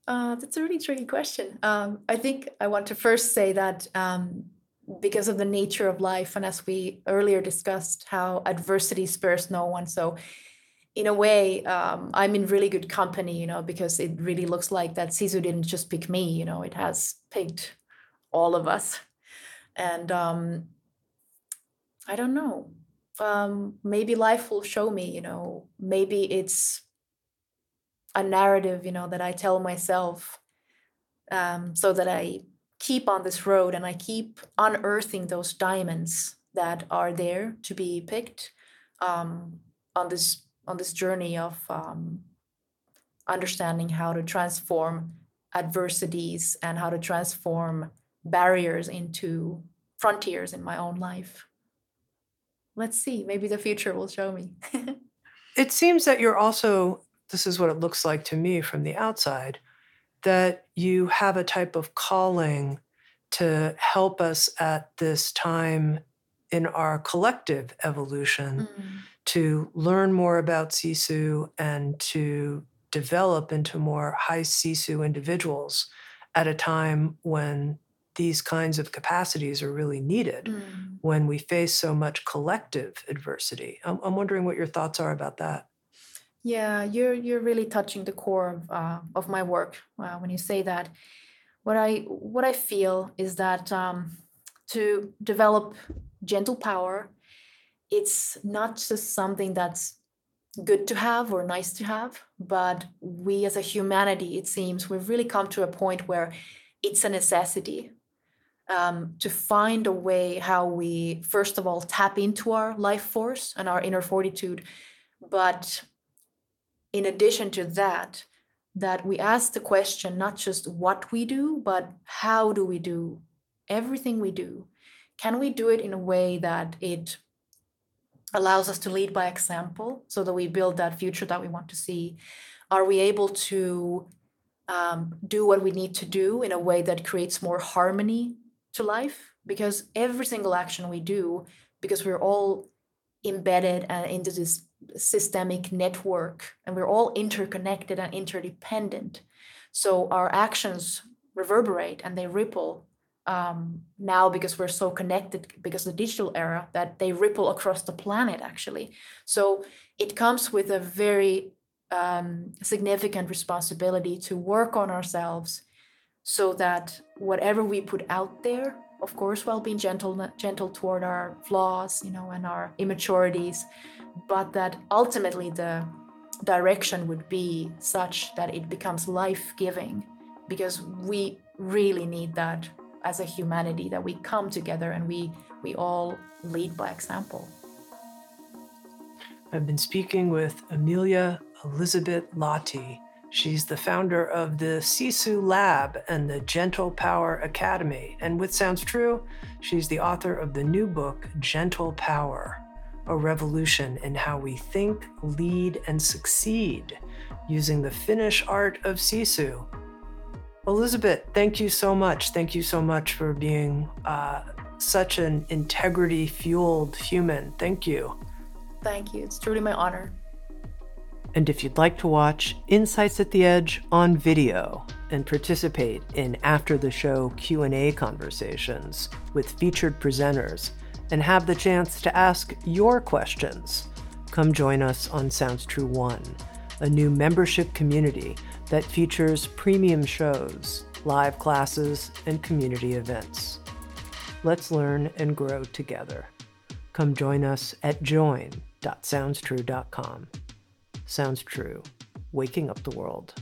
Uh, that's a really tricky question. Um, I think I want to first say that um, because of the nature of life, and as we earlier discussed, how adversity spares no one. So in a way, um, I'm in really good company, you know, because it really looks like that Sisu didn't just pick me, you know, it has picked all of us. And um, I don't know, um, maybe life will show me, you know, maybe it's a narrative, you know, that I tell myself um, so that I keep on this road and I keep unearthing those diamonds that are there to be picked um, on this on this journey of um, understanding how to transform adversities and how to transform barriers into frontiers in my own life. Let's see, maybe the future will show me. It seems that you're also, this is what it looks like to me from the outside, that you have a type of calling to help us at this time in our collective evolution mm. to learn more about Sisu and to develop into more high Sisu individuals at a time when these kinds of capacities are really needed, mm. when we face so much collective adversity. I'm, I'm wondering what your thoughts are about that. Yeah, you're you're really touching the core of uh, of my work uh, when you say that. What I what I feel is that um, to develop gentle power, it's not just something that's good to have or nice to have, but we as a humanity, it seems, we've really come to a point where it's a necessity um, to find a way how we, first of all, tap into our life force and our inner fortitude, but in addition to that, that we ask the question, not just what we do, but how do we do everything we do? Can we do it in a way that it allows us to lead by example so that we build that future that we want to see? Are we able to um, do what we need to do in a way that creates more harmony to life? Because every single action we do, because we're all embedded uh, into this systemic network and we're all interconnected and interdependent, so our actions reverberate and they ripple um, now because we're so connected because of the digital era, that they ripple across the planet actually. So it comes with a very um, significant responsibility to work on ourselves so that whatever we put out there, of course, while being gentle, gentle toward our flaws, you know, and our immaturities, but that ultimately the direction would be such that it becomes life-giving, because we really need that as a humanity, that we come together and we, we all lead by example. I've been speaking with Emilia Elisabet Lahti. She's the founder of the Sisu Lab and the Gentle Power Academy. And with Sounds True, she's the author of the new book, Gentle Power: A Revolution in How We Think, Lead, and Succeed Using the Finnish Art of Sisu. Elisabet, thank you so much. Thank you so much for being uh, such an integrity-fueled human. Thank you. Thank you. It's truly my honor. And if you'd like to watch Insights at the Edge on video and participate in after-the-show Q and A conversations with featured presenters and have the chance to ask your questions, come join us on Sounds True One, a new membership community that features premium shows, live classes, and community events. Let's learn and grow together. Come join us at join dot sounds true dot com. Sounds True, waking up the world.